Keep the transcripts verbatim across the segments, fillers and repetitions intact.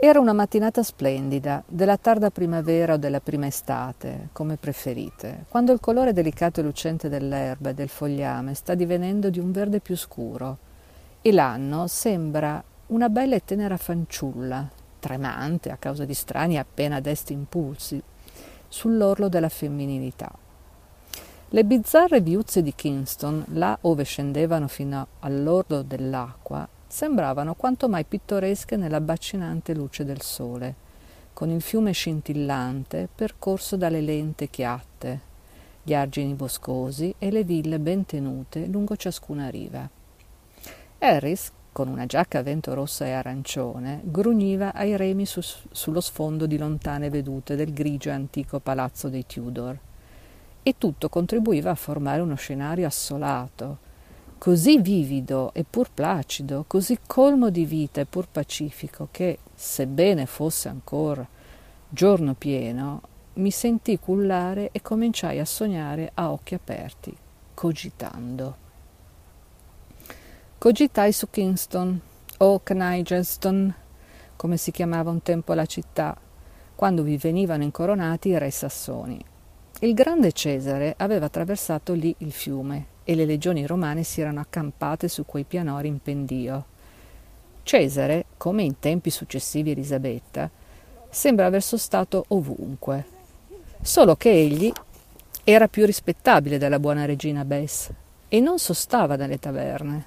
Era una mattinata splendida, della tarda primavera o della prima estate, come preferite, quando il colore delicato e lucente dell'erba e del fogliame sta divenendo di un verde più scuro e l'anno sembra una bella e tenera fanciulla, tremante a causa di strani e appena desti impulsi, sull'orlo della femminilità. Le bizzarre viuzze di Kingston, là ove scendevano fino all'orlo dell'acqua, sembravano quanto mai pittoresche nella bacinante luce del sole, con il fiume scintillante percorso dalle lente chiatte, gli argini boscosi e le ville ben tenute lungo ciascuna riva. Harris, con una giacca a vento rossa e arancione, grugniva ai remi su, sullo sfondo di lontane vedute del grigio e antico palazzo dei Tudor. E tutto contribuiva a formare uno scenario assolato, così vivido e pur placido, così colmo di vita e pur pacifico, che, sebbene fosse ancora giorno pieno, mi sentii cullare e cominciai a sognare a occhi aperti, cogitando. Cogitai su Kingston, o Knigeston, come si chiamava un tempo la città, quando vi venivano incoronati i re sassoni. Il grande Cesare aveva attraversato lì il fiume e le legioni romane si erano accampate su quei pianori in pendio. Cesare, come in tempi successivi Elisabetta, sembra aver sostato ovunque, solo che egli era più rispettabile della buona regina Bess e non sostava nelle taverne.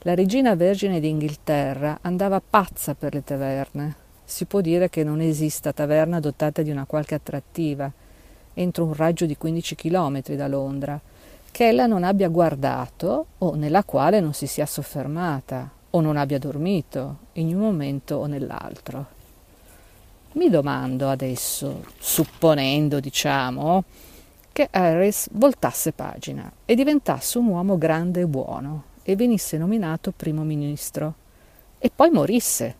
La regina vergine d'Inghilterra andava pazza per le taverne. Si può dire che non esista taverna dotata di una qualche attrattiva entro un raggio di quindici chilometri da Londra, che ella non abbia guardato o nella quale non si sia soffermata o non abbia dormito in un momento o nell'altro. Mi domando adesso, supponendo, diciamo, che Harris voltasse pagina e diventasse un uomo grande e buono e venisse nominato primo ministro e poi morisse.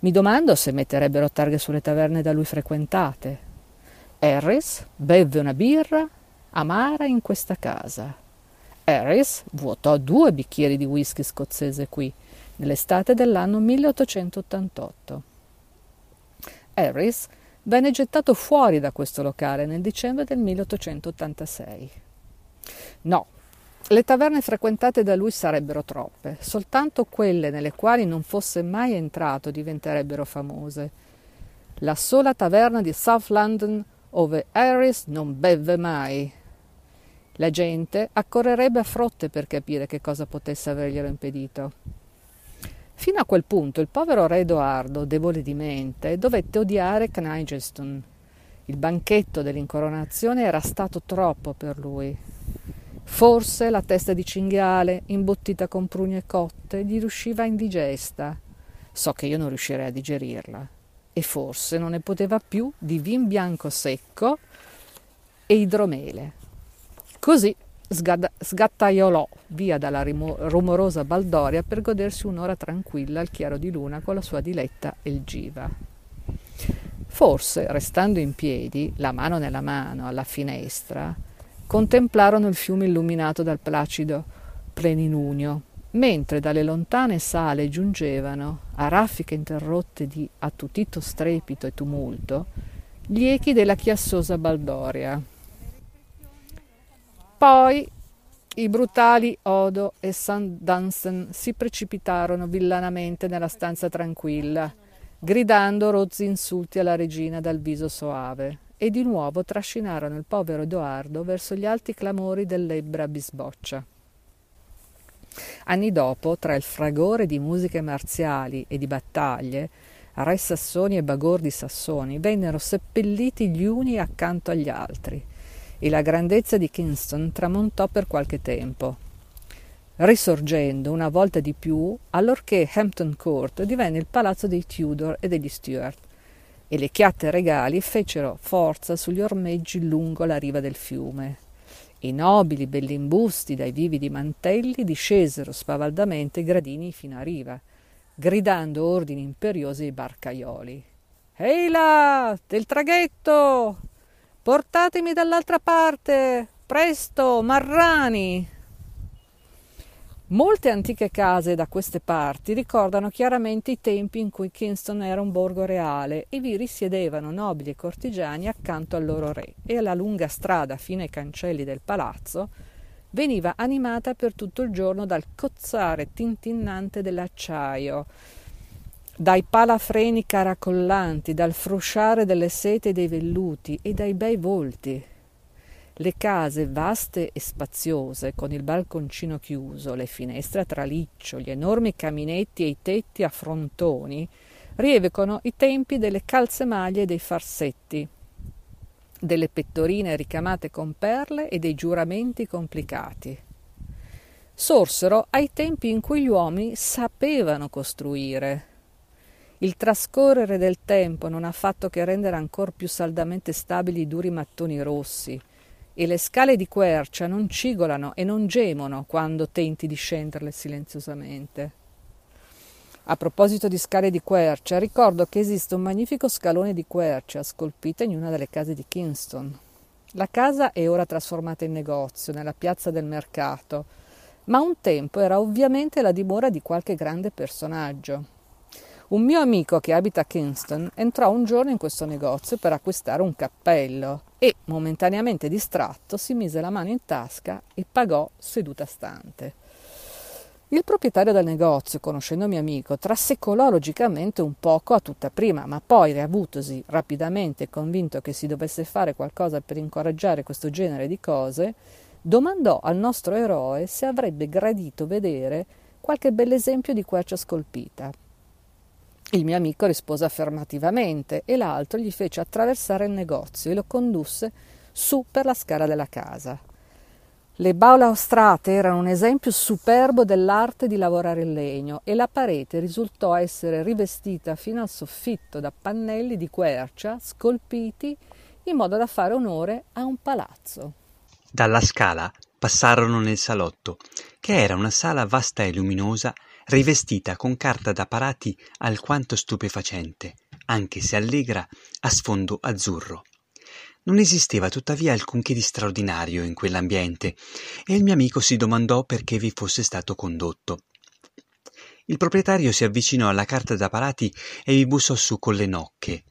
Mi domando se metterebbero targhe sulle taverne da lui frequentate. Harris bevve una birra amara in questa casa. Harris vuotò due bicchieri di whisky scozzese qui, nell'estate dell'anno milleottocentottantotto. Harris venne gettato fuori da questo locale nel dicembre del milleottocentottantasei. No, le taverne frequentate da lui sarebbero troppe, soltanto quelle nelle quali non fosse mai entrato diventerebbero famose. La sola taverna di South London ove Harris non beve mai. La gente accorrerebbe a frotte per capire che cosa potesse averglielo impedito. Fino a quel punto il povero re Edoardo, debole di mente, dovette odiare Knigeston. Il banchetto dell'incoronazione era stato troppo per lui. Forse la testa di cinghiale, imbottita con prugne cotte, gli riusciva indigesta. So che io non riuscirei a digerirla. E forse non ne poteva più di vin bianco secco e idromele. Così sgad- sgattaiolò via dalla rim- rumorosa baldoria per godersi un'ora tranquilla al chiaro di luna con la sua diletta Elgiva. Forse, restando in piedi, la mano nella mano, alla finestra, contemplarono il fiume illuminato dal placido plenilunio, mentre dalle lontane sale giungevano, a raffiche interrotte di attutito strepito e tumulto, gli echi della chiassosa baldoria. Poi i brutali Odo e Sandansen si precipitarono villanamente nella stanza tranquilla, gridando rozzi insulti alla regina dal viso soave, e di nuovo trascinarono il povero Edoardo verso gli alti clamori dell'ebbra bisboccia. Anni dopo, tra il fragore di musiche marziali e di battaglie, re sassoni e bagordi sassoni vennero seppelliti gli uni accanto agli altri e la grandezza di Kingston tramontò per qualche tempo. risorgendo una volta di più allorché Hampton Court divenne il palazzo dei Tudor e degli Stuart, e le chiatte regali fecero forza sugli ormeggi lungo la riva del fiume. I nobili bellimbusti dai vividi mantelli discesero spavaldamente i gradini fino a riva, gridando ordini imperiosi ai barcaioli. «Ehi là, del traghetto! Portatemi dall'altra parte! Presto, marrani!» Molte antiche case da queste parti ricordano chiaramente i tempi in cui Kingston era un borgo reale e vi risiedevano nobili e cortigiani accanto al loro re, e la lunga strada fino ai cancelli del palazzo veniva animata per tutto il giorno dal cozzare tintinnante dell'acciaio, dai palafreni caracollanti, dal frusciare delle sete e dei velluti e dai bei volti. Le case vaste e spaziose, con il balconcino chiuso, le finestre a traliccio, gli enormi caminetti e i tetti a frontoni, rievocano i tempi delle calzemaglie e dei farsetti, delle pettorine ricamate con perle e dei giuramenti complicati. Sorsero ai tempi in cui gli uomini sapevano costruire. Il trascorrere del tempo non ha fatto che rendere ancor più saldamente stabili i duri mattoni rossi, e le scale di quercia non cigolano e non gemono quando tenti di scenderle silenziosamente. A proposito di scale di quercia, ricordo che esiste un magnifico scalone di quercia scolpito in una delle case di Kingston. La casa è ora trasformata in negozio, nella piazza del mercato, ma un tempo era ovviamente la dimora di qualche grande personaggio. Un mio amico che abita a Kingston entrò un giorno in questo negozio per acquistare un cappello e, momentaneamente distratto, si mise la mano in tasca e pagò seduta stante. Il proprietario del negozio, conoscendo mio amico, trassecolò logicamente un poco a tutta prima, ma poi, riavutosi rapidamente e convinto che si dovesse fare qualcosa per incoraggiare questo genere di cose, domandò al nostro eroe se avrebbe gradito vedere qualche bell'esempio di quercia scolpita. Il mio amico rispose affermativamente e l'altro gli fece attraversare il negozio e lo condusse su per la scala della casa. Le balaustrate erano un esempio superbo dell'arte di lavorare in legno e la parete risultò essere rivestita fino al soffitto da pannelli di quercia scolpiti in modo da fare onore a un palazzo. Dalla scala passarono nel salotto, che era una sala vasta e luminosa, rivestita con carta da parati alquanto stupefacente, anche se allegra, a sfondo azzurro. Non esisteva tuttavia alcunché di straordinario in quell'ambiente, e il mio amico si domandò perché vi fosse stato condotto. Il proprietario si avvicinò alla carta da parati e vi bussò su con le nocche.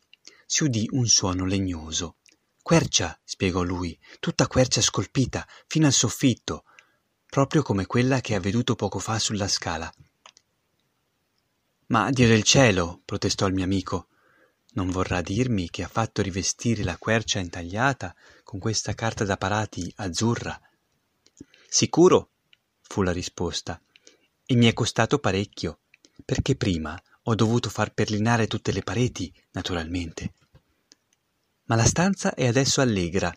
Si udì un suono legnoso. «Quercia», spiegò lui, «tutta quercia scolpita, fino al soffitto, proprio come quella che ha veduto poco fa sulla scala». «Ma, Dio del cielo», protestò il mio amico, «non vorrà dirmi che ha fatto rivestire la quercia intagliata con questa carta da parati azzurra?» «Sicuro», fu la risposta, «e mi è costato parecchio, perché prima ho dovuto far perlinare tutte le pareti, naturalmente. Ma la stanza è adesso allegra,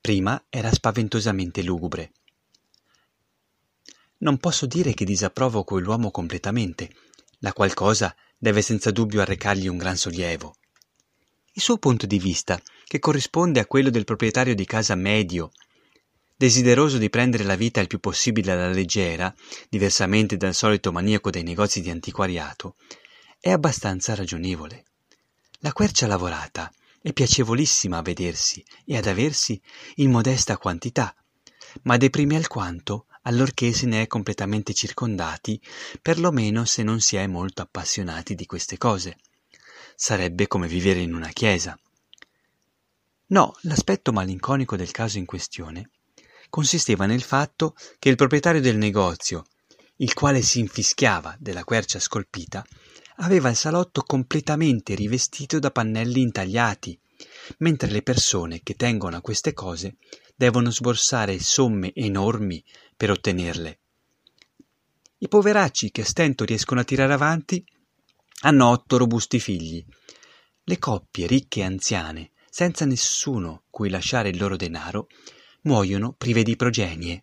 prima era spaventosamente lugubre. Non posso dire che disapprovo quell'uomo completamente, la qual cosa deve senza dubbio arrecargli un gran sollievo. Il suo punto di vista, che corrisponde a quello del proprietario di casa medio, desideroso di prendere la vita il più possibile alla leggera, diversamente dal solito maniaco dei negozi di antiquariato, è abbastanza ragionevole. La quercia lavorata è piacevolissima a vedersi e ad aversi in modesta quantità, ma deprime alquanto allorché se ne è completamente circondati, perlomeno se non si è molto appassionati di queste cose. Sarebbe come vivere in una chiesa. No, l'aspetto malinconico del caso in questione consisteva nel fatto che il proprietario del negozio, il quale si infischiava della quercia scolpita, aveva il salotto completamente rivestito da pannelli intagliati, mentre le persone che tengono a queste cose devono sborsare somme enormi per ottenerle. I poveracci che a stento riescono a tirare avanti hanno otto robusti figli. Le coppie ricche e anziane, senza nessuno cui lasciare il loro denaro, muoiono prive di progenie.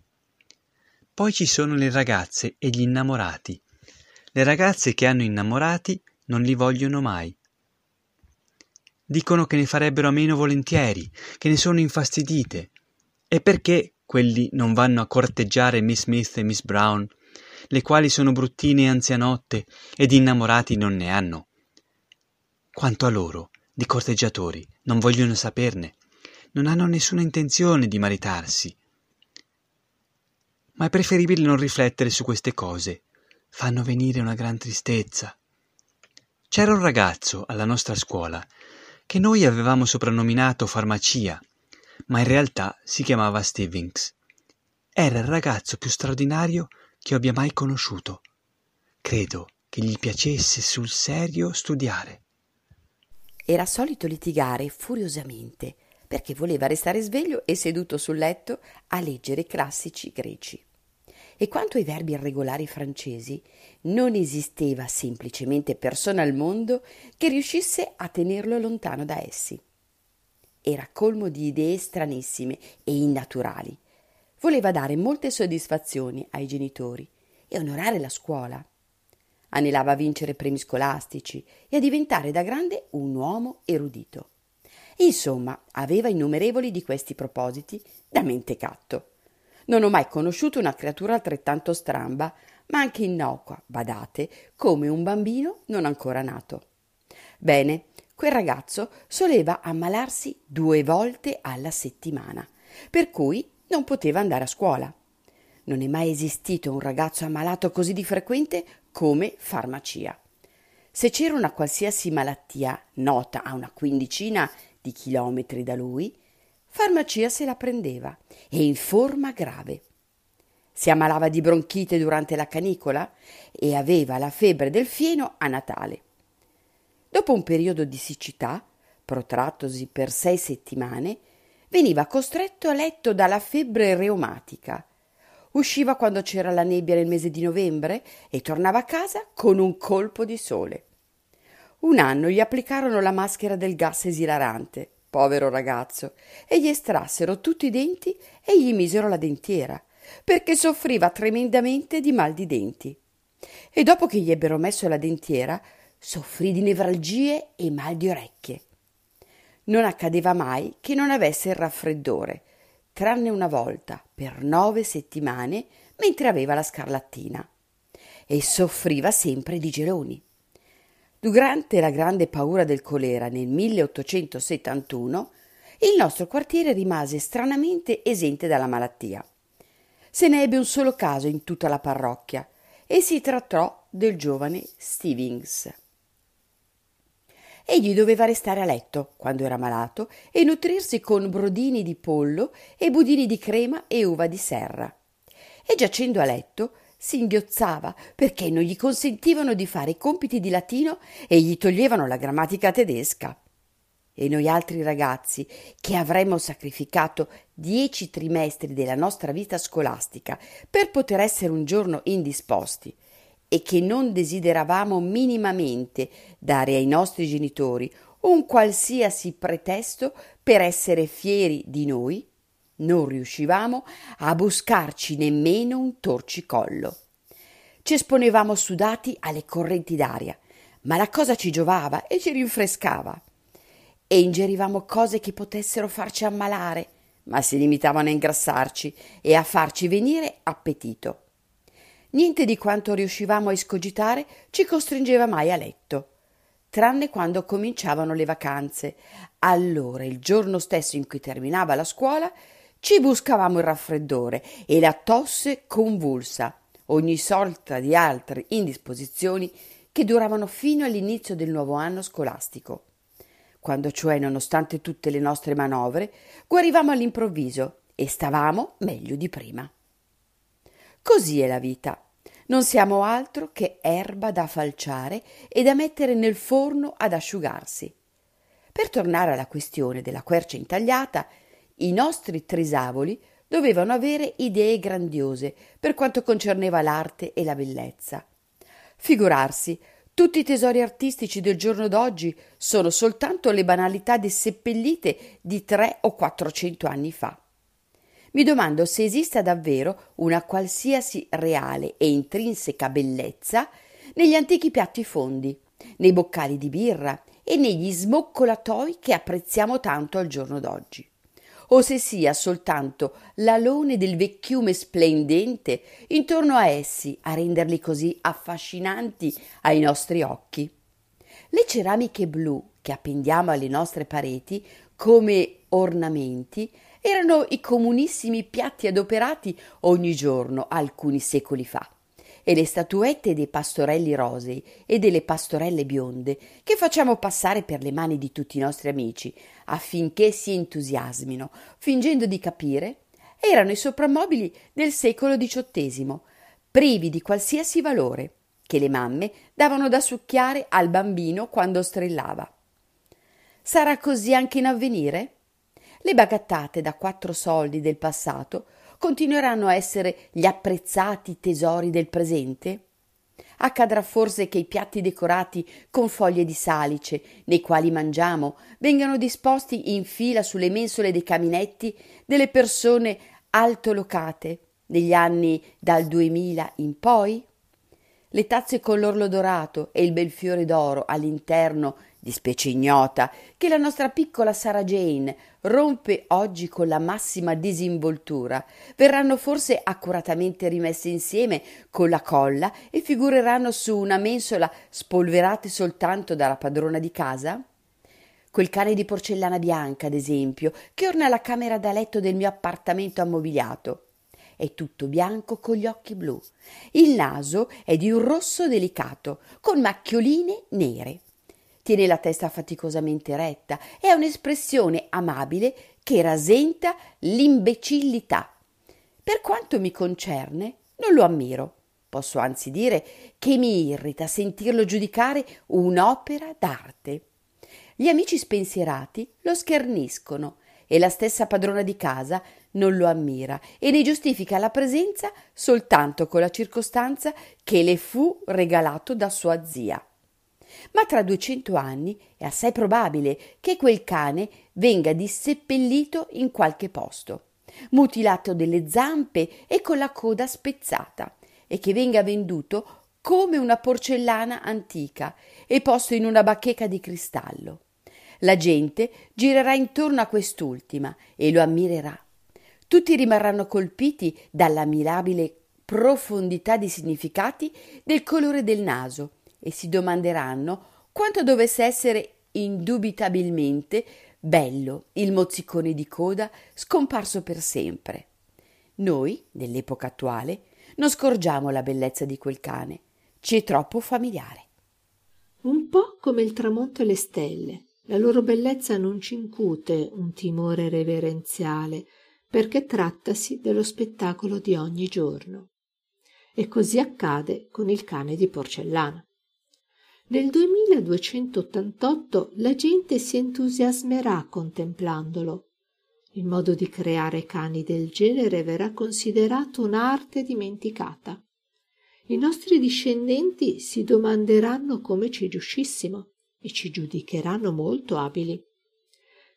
Poi ci sono le ragazze e gli innamorati. Le ragazze che hanno innamorati non li vogliono mai. Dicono che ne farebbero a meno volentieri, che ne sono infastidite. E perché quelli non vanno a corteggiare Miss Smith e Miss Brown, le quali sono bruttine e anzianotte ed innamorati non ne hanno? Quanto a loro, di corteggiatori, non vogliono saperne. Non hanno nessuna intenzione di maritarsi. Ma è preferibile non riflettere su queste cose. Fanno venire una gran tristezza. C'era un ragazzo alla nostra scuola che noi avevamo soprannominato Farmacia, ma in realtà si chiamava Stevens. Era il ragazzo più straordinario che abbia mai conosciuto. Credo che gli piacesse sul serio studiare. Era solito litigare furiosamente perché voleva restare sveglio e seduto sul letto a leggere classici greci. E quanto ai verbi irregolari francesi, non esisteva semplicemente persona al mondo che riuscisse a tenerlo lontano da essi. Era colmo di idee stranissime e innaturali. Voleva dare molte soddisfazioni ai genitori e onorare la scuola. Anelava a vincere premi scolastici e a diventare da grande un uomo erudito. Insomma, aveva innumerevoli di questi propositi da mentecatto. Non ho mai conosciuto una creatura altrettanto stramba, ma anche innocua, badate, come un bambino non ancora nato. Bene, quel ragazzo soleva ammalarsi due volte alla settimana, per cui non poteva andare a scuola. Non è mai esistito un ragazzo ammalato così di frequente come Farmacia. Se c'era una qualsiasi malattia nota a una quindicina di chilometri da lui, Farmacia se la prendeva, e in forma grave. Si ammalava di bronchite durante la canicola e aveva la febbre del fieno a Natale. Dopo un periodo di siccità, protrattosi per sei settimane, veniva costretto a letto dalla febbre reumatica. Usciva quando c'era la nebbia nel mese di novembre e tornava a casa con un colpo di sole. Un anno gli applicarono la maschera del gas esilarante, povero ragazzo, e gli estrassero tutti i denti e gli misero la dentiera, perché soffriva tremendamente di mal di denti. E dopo che gli ebbero messo la dentiera, soffrì di nevralgie e mal di orecchie. Non accadeva mai che non avesse il raffreddore, tranne una volta per nove settimane mentre aveva la scarlattina. E soffriva sempre di geloni. Durante la grande paura del colera nel milleottocentosettantuno, il nostro quartiere rimase stranamente esente dalla malattia. Se ne ebbe un solo caso in tutta la parrocchia e si trattò del giovane Stevens. Egli doveva restare a letto quando era malato e nutrirsi con brodini di pollo e budini di crema e uva di serra. E giacendo a letto, singhiozzava perché non gli consentivano di fare i compiti di latino e gli toglievano la grammatica tedesca. E noi altri ragazzi, che avremmo sacrificato dieci trimestri della nostra vita scolastica per poter essere un giorno indisposti e che non desideravamo minimamente dare ai nostri genitori un qualsiasi pretesto per essere fieri di noi, non riuscivamo a buscarci nemmeno un torcicollo. Ci esponevamo sudati alle correnti d'aria, ma la cosa ci giovava e ci rinfrescava. E ingerivamo cose che potessero farci ammalare, ma si limitavano a ingrassarci e a farci venire appetito. Niente di quanto riuscivamo a escogitare ci costringeva mai a letto, tranne quando cominciavano le vacanze. Allora, il giorno stesso in cui terminava la scuola, ci buscavamo il raffreddore e la tosse convulsa, ogni sorta di altre indisposizioni che duravano fino all'inizio del nuovo anno scolastico, quando cioè, nonostante tutte le nostre manovre, guarivamo all'improvviso e stavamo meglio di prima. Così è la vita. Non siamo altro che erba da falciare e da mettere nel forno ad asciugarsi. Per tornare alla questione della quercia intagliata, i nostri trisavoli dovevano avere idee grandiose per quanto concerneva l'arte e la bellezza. Figurarsi, tutti i tesori artistici del giorno d'oggi sono soltanto le banalità disseppellite di tre o quattrocento anni fa. Mi domando se esista davvero una qualsiasi reale e intrinseca bellezza negli antichi piatti fondi, nei boccali di birra e negli smoccolatoi che apprezziamo tanto al giorno d'oggi, o se sia soltanto l'alone del vecchiume splendente intorno a essi a renderli così affascinanti ai nostri occhi. Le ceramiche blu che appendiamo alle nostre pareti come ornamenti erano i comunissimi piatti adoperati ogni giorno alcuni secoli fa, e le statuette dei pastorelli rosei e delle pastorelle bionde che facciamo passare per le mani di tutti i nostri amici affinché si entusiasmino, fingendo di capire, erano i soprammobili del secolo diciottesimo, privi di qualsiasi valore, che le mamme davano da succhiare al bambino quando strillava. Sarà così anche in avvenire? Le bagattate da quattro soldi del passato continueranno a essere gli apprezzati tesori del presente? Accadrà forse che i piatti decorati con foglie di salice, nei quali mangiamo, vengano disposti in fila sulle mensole dei caminetti delle persone altolocate negli anni dal duemila in poi? Le tazze con l'orlo dorato e il bel fiore d'oro all'interno di specie ignota che la nostra piccola Sarah Jane rompe oggi con la massima disinvoltura, verranno forse accuratamente rimesse insieme con la colla e figureranno su una mensola spolverate soltanto dalla padrona di casa? Quel cane di porcellana bianca, ad esempio, che orna la camera da letto del mio appartamento ammobiliato, è tutto bianco con gli occhi blu. Il naso è di un rosso delicato, con macchioline nere. Tiene la testa faticosamente eretta e ha un'espressione amabile che rasenta l'imbecillità. Per quanto mi concerne, non lo ammiro. Posso anzi dire che mi irrita sentirlo giudicare un'opera d'arte. Gli amici spensierati lo scherniscono e la stessa padrona di casa non lo ammira e ne giustifica la presenza soltanto con la circostanza che le fu regalato da sua zia. Ma tra duecento anni è assai probabile che quel cane venga disseppellito in qualche posto, mutilato delle zampe e con la coda spezzata, e che venga venduto come una porcellana antica e posto in una bacheca di cristallo. La gente girerà intorno a quest'ultima e lo ammirerà. Tutti rimarranno colpiti dall'ammirabile profondità di significati del colore del naso, e si domanderanno quanto dovesse essere indubitabilmente bello il mozzicone di coda scomparso per sempre. Noi, nell'epoca attuale, non scorgiamo la bellezza di quel cane, ci è troppo familiare. Un po' come il tramonto e le stelle, la loro bellezza non ci incute un timore reverenziale, perché trattasi dello spettacolo di ogni giorno. E così accade con il cane di porcellana. Nel duemiladuecentottantotto la gente si entusiasmerà contemplandolo. Il modo di creare cani del genere verrà considerato un'arte dimenticata. I nostri discendenti si domanderanno come ci riuscissimo e ci giudicheranno molto abili.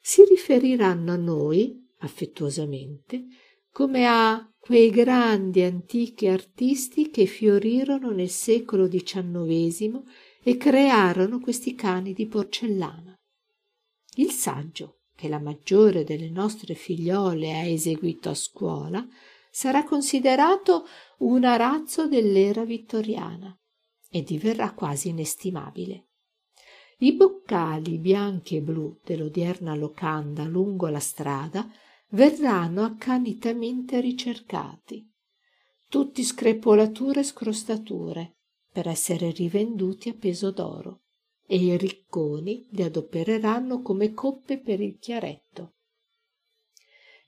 Si riferiranno a noi, affettuosamente, come a quei grandi antichi artisti che fiorirono nel secolo diciannovesimo e crearono questi cani di porcellana. Il saggio, che la maggiore delle nostre figliole ha eseguito a scuola, sarà considerato un arazzo dell'era vittoriana e diverrà quasi inestimabile. I boccali bianchi e blu dell'odierna locanda lungo la strada verranno accanitamente ricercati, tutti screpolature e scrostature, per essere rivenduti a peso d'oro, e i ricconi li adopereranno come coppe per il chiaretto.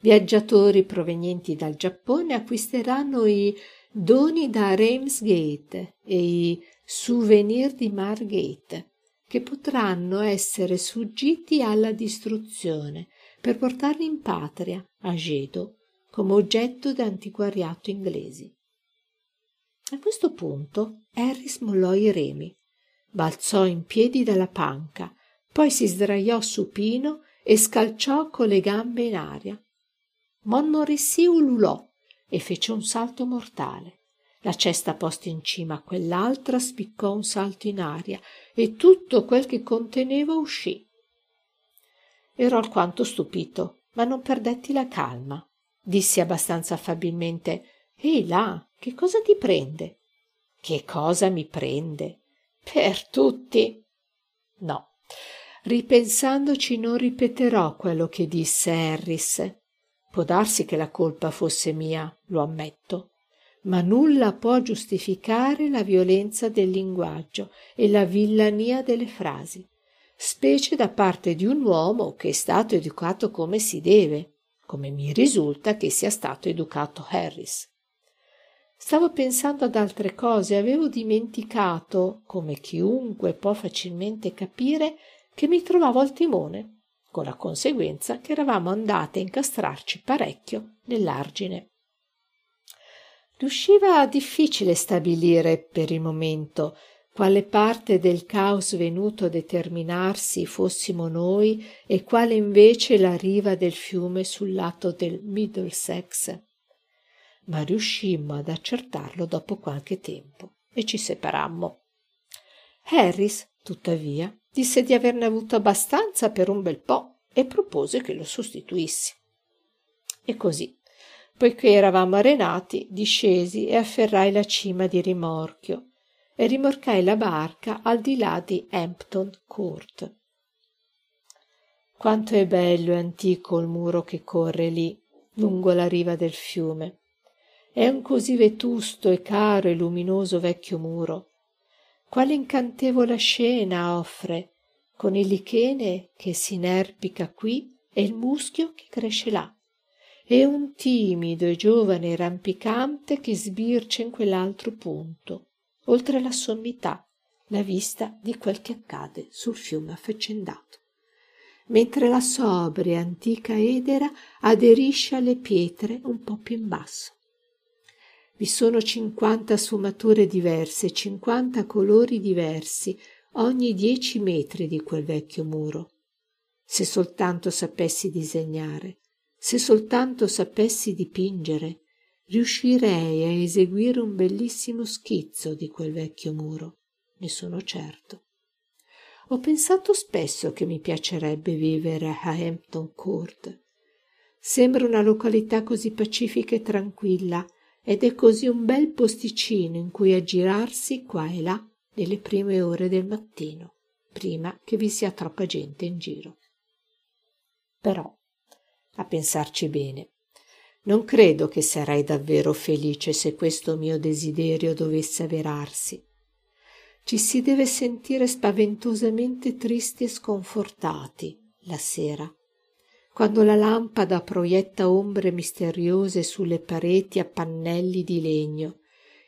Viaggiatori provenienti dal Giappone acquisteranno i doni da Ramsgate e i souvenir di Margate, che potranno essere sfuggiti alla distruzione per portarli in patria, a Edo, come oggetto d'antiquariato inglesi. A questo punto Harry mollò i remi, balzò in piedi dalla panca, poi si sdraiò supino e scalciò con le gambe in aria. Montmorency ululò e fece un salto mortale. La cesta posta in cima a quell'altra spiccò un salto in aria e tutto quel che conteneva uscì. Ero alquanto stupito, ma non perdetti la calma. Dissi abbastanza affabilmente: «Ehi là, che cosa ti prende?» «Che cosa mi prende?» «Per tutti!» «No, ripensandoci non ripeterò quello che disse Harris. Può darsi che la colpa fosse mia, lo ammetto, ma nulla può giustificare la violenza del linguaggio e la villania delle frasi, specie da parte di un uomo che è stato educato come si deve, come mi risulta che sia stato educato Harris. Stavo pensando ad altre cose e avevo dimenticato, come chiunque può facilmente capire, che mi trovavo al timone, con la conseguenza che eravamo andate a incastrarci parecchio nell'argine. Riusciva difficile stabilire per il momento quale parte del caos venuto a determinarsi fossimo noi e quale invece la riva del fiume sul lato del Middlesex, ma riuscimmo ad accertarlo dopo qualche tempo e ci separammo. Harris, tuttavia, disse di averne avuto abbastanza per un bel po' e propose che lo sostituissi. E così, poiché eravamo arenati, discesi e afferrai la cima di rimorchio e rimorcai la barca al di là di Hampton Court. Quanto è bello e antico il muro che corre lì, lungo la riva del fiume. È un così vetusto e caro e luminoso vecchio muro. Quale incantevole scena offre, con il lichene che si inerpica qui e il muschio che cresce là, e un timido e giovane rampicante che sbircia in quell'altro punto, oltre la sommità, la vista di quel che accade sul fiume affaccendato, mentre la sobria e antica edera aderisce alle pietre un po' più in basso. Vi sono cinquanta sfumature diverse, cinquanta colori diversi, ogni dieci metri di quel vecchio muro. Se soltanto sapessi disegnare, se soltanto sapessi dipingere, riuscirei a eseguire un bellissimo schizzo di quel vecchio muro, ne sono certo. Ho pensato spesso che mi piacerebbe vivere a Hampton Court. Sembra una località così pacifica e tranquilla, ed è così un bel posticino in cui aggirarsi qua e là nelle prime ore del mattino, prima che vi sia troppa gente in giro. Però, a pensarci bene, non credo che sarei davvero felice se questo mio desiderio dovesse avverarsi. Ci si deve sentire spaventosamente tristi e sconfortati la sera, quando la lampada proietta ombre misteriose sulle pareti a pannelli di legno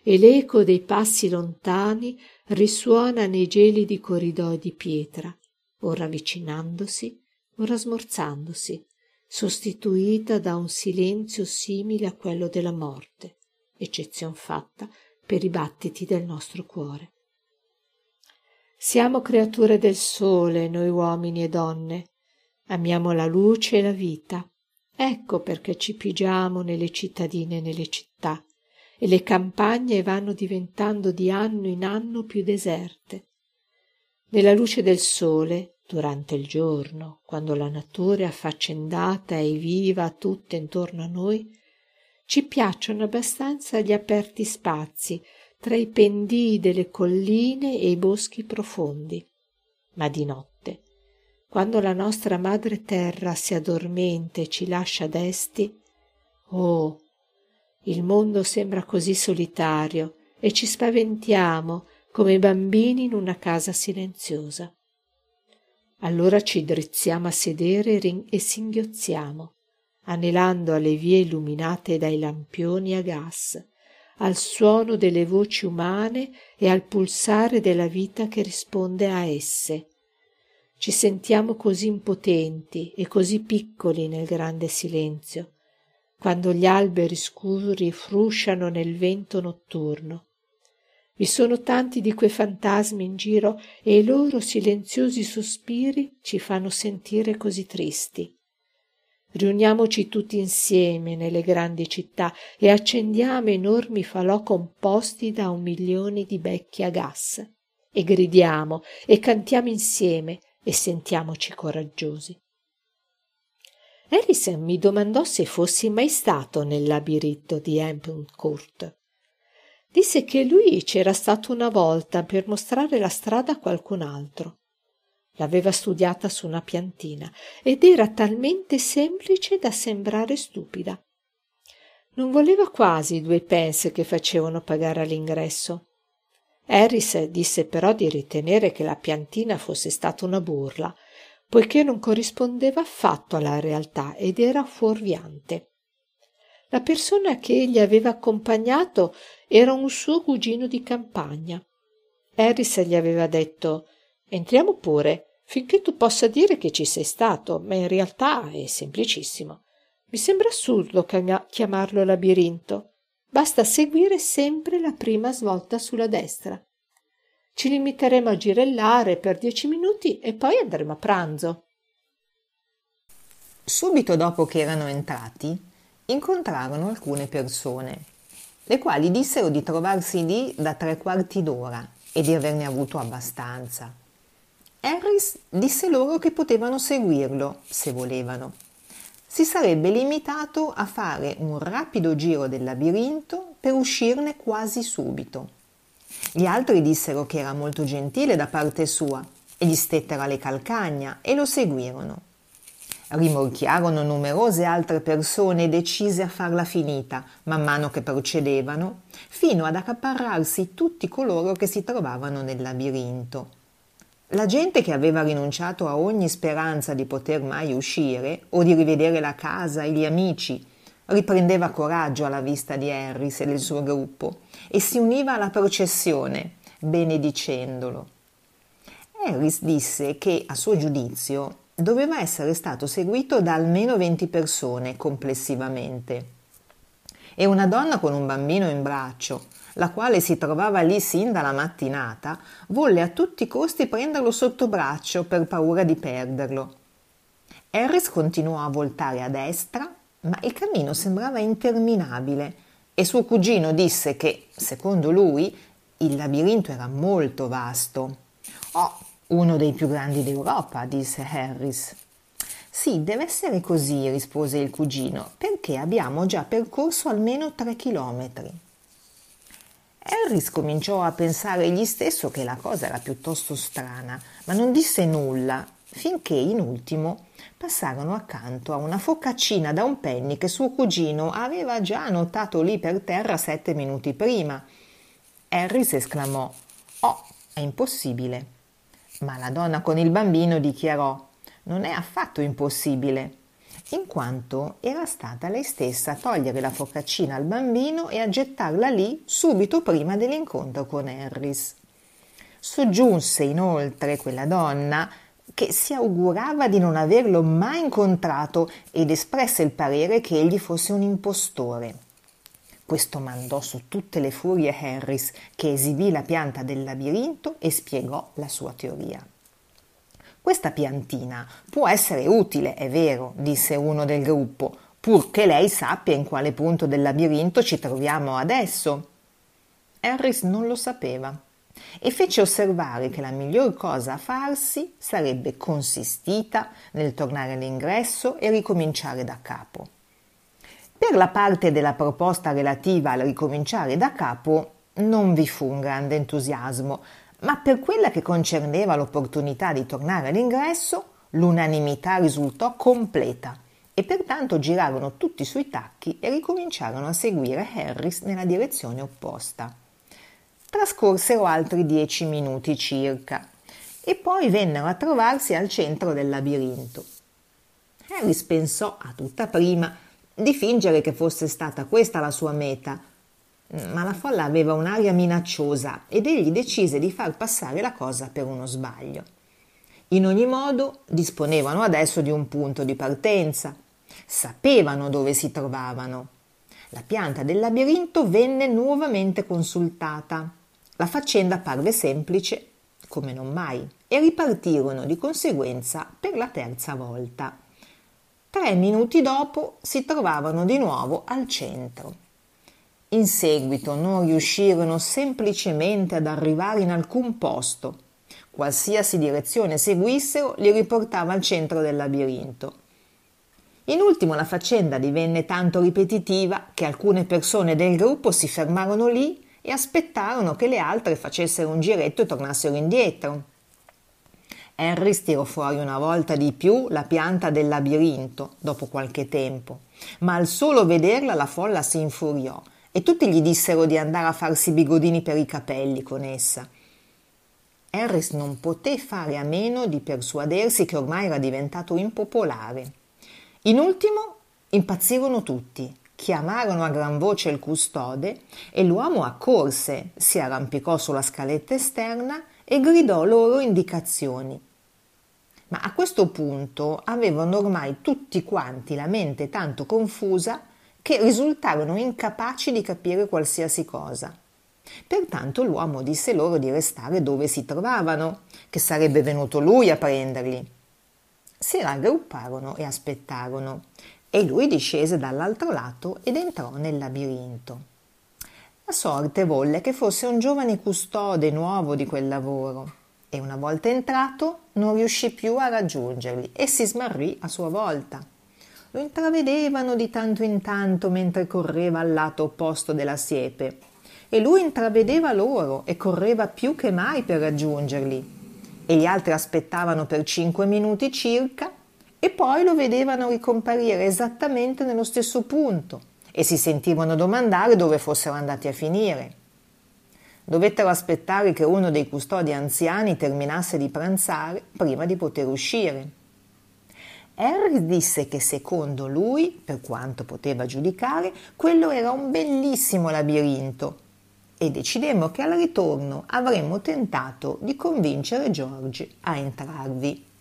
e l'eco dei passi lontani risuona nei gelidi corridoi di pietra, ora avvicinandosi, ora smorzandosi, sostituita da un silenzio simile a quello della morte, eccezion fatta per i battiti del nostro cuore. Siamo creature del sole, noi uomini e donne. Amiamo la luce e la vita. Ecco perché ci pigiamo nelle cittadine e nelle città, e le campagne vanno diventando di anno in anno più deserte. Nella luce del sole, durante il giorno, quando la natura è affaccendata e viva tutta intorno a noi, ci piacciono abbastanza gli aperti spazi tra i pendii delle colline e i boschi profondi. Ma di notte, quando la nostra madre terra si addormenta e ci lascia desti, oh, il mondo sembra così solitario e ci spaventiamo come bambini in una casa silenziosa. Allora ci drizziamo a sedere e singhiozziamo, anelando alle vie illuminate dai lampioni a gas, al suono delle voci umane e al pulsare della vita che risponde a esse. Ci sentiamo così impotenti e così piccoli nel grande silenzio, quando gli alberi scuri frusciano nel vento notturno. Vi sono tanti di quei fantasmi in giro e i loro silenziosi sospiri ci fanno sentire così tristi. riuniamoci tutti insieme nelle grandi città e accendiamo enormi falò composti da un milione di becchi a gas, e gridiamo e cantiamo insieme e sentiamoci coraggiosi. Harrison mi domandò se fossi mai stato nel labirinto di Hampton Court. Disse che lui c'era stato una volta per mostrare la strada a qualcun altro. L'aveva studiata su una piantina ed era talmente semplice da sembrare stupida. Non voleva quasi i due pence che facevano pagare all'ingresso. Harris disse però di ritenere che la piantina fosse stata una burla, poiché non corrispondeva affatto alla realtà ed era fuorviante. La persona che gli aveva accompagnato era un suo cugino di campagna. Harris gli aveva detto: «Entriamo pure, finché tu possa dire che ci sei stato, ma in realtà è semplicissimo. Mi sembra assurdo chiamarlo labirinto. Basta seguire sempre la prima svolta sulla destra. Ci limiteremo a girellare per dieci minuti e poi andremo a pranzo». Subito dopo che erano entrati, incontrarono alcune persone, le quali dissero di trovarsi lì da tre quarti d'ora e di averne avuto abbastanza. Harris disse loro che potevano seguirlo, se volevano. Si sarebbe limitato a fare un rapido giro del labirinto per uscirne quasi subito. Gli altri dissero che era molto gentile da parte sua e gli stettero alle calcagna e lo seguirono. Rimorchiarono numerose altre persone decise a farla finita man mano che procedevano, fino ad accaparrarsi tutti coloro che si trovavano nel labirinto. La gente che aveva rinunciato a ogni speranza di poter mai uscire o di rivedere la casa e gli amici riprendeva coraggio alla vista di Harris e del suo gruppo e si univa alla processione, benedicendolo. Harris disse che, a suo giudizio, doveva essere stato seguito da almeno venti persone complessivamente, e una donna con un bambino in braccio, la quale si trovava lì sin dalla mattinata, volle a tutti i costi prenderlo sotto braccio per paura di perderlo. Harris continuò a voltare a destra, ma il cammino sembrava interminabile e suo cugino disse che, secondo lui, il labirinto era molto vasto. «Oh, uno dei più grandi d'Europa», disse Harris. «Sì, deve essere così», rispose il cugino, «perché abbiamo già percorso almeno tre chilometri». Harris cominciò a pensare egli stesso che la cosa era piuttosto strana, ma non disse nulla, finché in ultimo passarono accanto a una focaccina da un penny che suo cugino aveva già notato lì per terra sette minuti prima. Harris esclamò: «Oh, è impossibile!» Ma la donna con il bambino dichiarò: «Non è affatto impossibile», in quanto era stata lei stessa a togliere la focaccina al bambino e a gettarla lì subito prima dell'incontro con Harris. Soggiunse inoltre quella donna che si augurava di non averlo mai incontrato ed espresse il parere che egli fosse un impostore. Questo mandò su tutte le furie Harris, che esibì la pianta del labirinto e spiegò la sua teoria. «Questa piantina può essere utile, è vero», disse uno del gruppo, «purché lei sappia in quale punto del labirinto ci troviamo adesso». Harris non lo sapeva e fece osservare che la miglior cosa a farsi sarebbe consistita nel tornare all'ingresso e ricominciare da capo. Per la parte della proposta relativa al ricominciare da capo non vi fu un grande entusiasmo, ma per quella che concerneva l'opportunità di tornare all'ingresso, l'unanimità risultò completa e pertanto girarono tutti sui tacchi e ricominciarono a seguire Harris nella direzione opposta. Trascorsero altri dieci minuti circa e poi vennero a trovarsi al centro del labirinto. Harris pensò a tutta prima di fingere che fosse stata questa la sua meta, ma la folla aveva un'aria minacciosa ed egli decise di far passare la cosa per uno sbaglio. In ogni modo, disponevano adesso di un punto di partenza, sapevano dove si trovavano. La pianta del labirinto venne nuovamente consultata. La faccenda parve semplice, come non mai, e ripartirono di conseguenza per la terza volta. Tre minuti dopo si trovavano di nuovo al centro. In seguito non riuscirono semplicemente ad arrivare in alcun posto. Qualsiasi direzione seguissero li riportava al centro del labirinto. In ultimo la faccenda divenne tanto ripetitiva che alcune persone del gruppo si fermarono lì e aspettarono che le altre facessero un giretto e tornassero indietro. Harris tirò fuori una volta di più la pianta del labirinto dopo qualche tempo, ma al solo vederla la folla si infuriò e tutti gli dissero di andare a farsi bigodini per i capelli con essa. Harris non poté fare a meno di persuadersi che ormai era diventato impopolare. In ultimo impazzirono tutti, chiamarono a gran voce il custode e l'uomo accorse, si arrampicò sulla scaletta esterna e gridò loro indicazioni. Ma a questo punto avevano ormai tutti quanti la mente tanto confusa che risultarono incapaci di capire qualsiasi cosa. Pertanto l'uomo disse loro di restare dove si trovavano, che sarebbe venuto lui a prenderli. Si raggrupparono e aspettarono, e lui discese dall'altro lato ed entrò nel labirinto. La sorte volle che fosse un giovane custode nuovo di quel lavoro, e una volta entrato non riuscì più a raggiungerli e si smarrì a sua volta. Lo intravedevano di tanto in tanto mentre correva al lato opposto della siepe, e lui intravedeva loro e correva più che mai per raggiungerli, e gli altri aspettavano per cinque minuti circa e poi lo vedevano ricomparire esattamente nello stesso punto e si sentivano domandare dove fossero andati a finire. Dovettero aspettare che uno dei custodi anziani terminasse di pranzare prima di poter uscire. Harris disse che secondo lui, per quanto poteva giudicare, quello era un bellissimo labirinto, e decidemmo che al ritorno avremmo tentato di convincere George a entrarvi.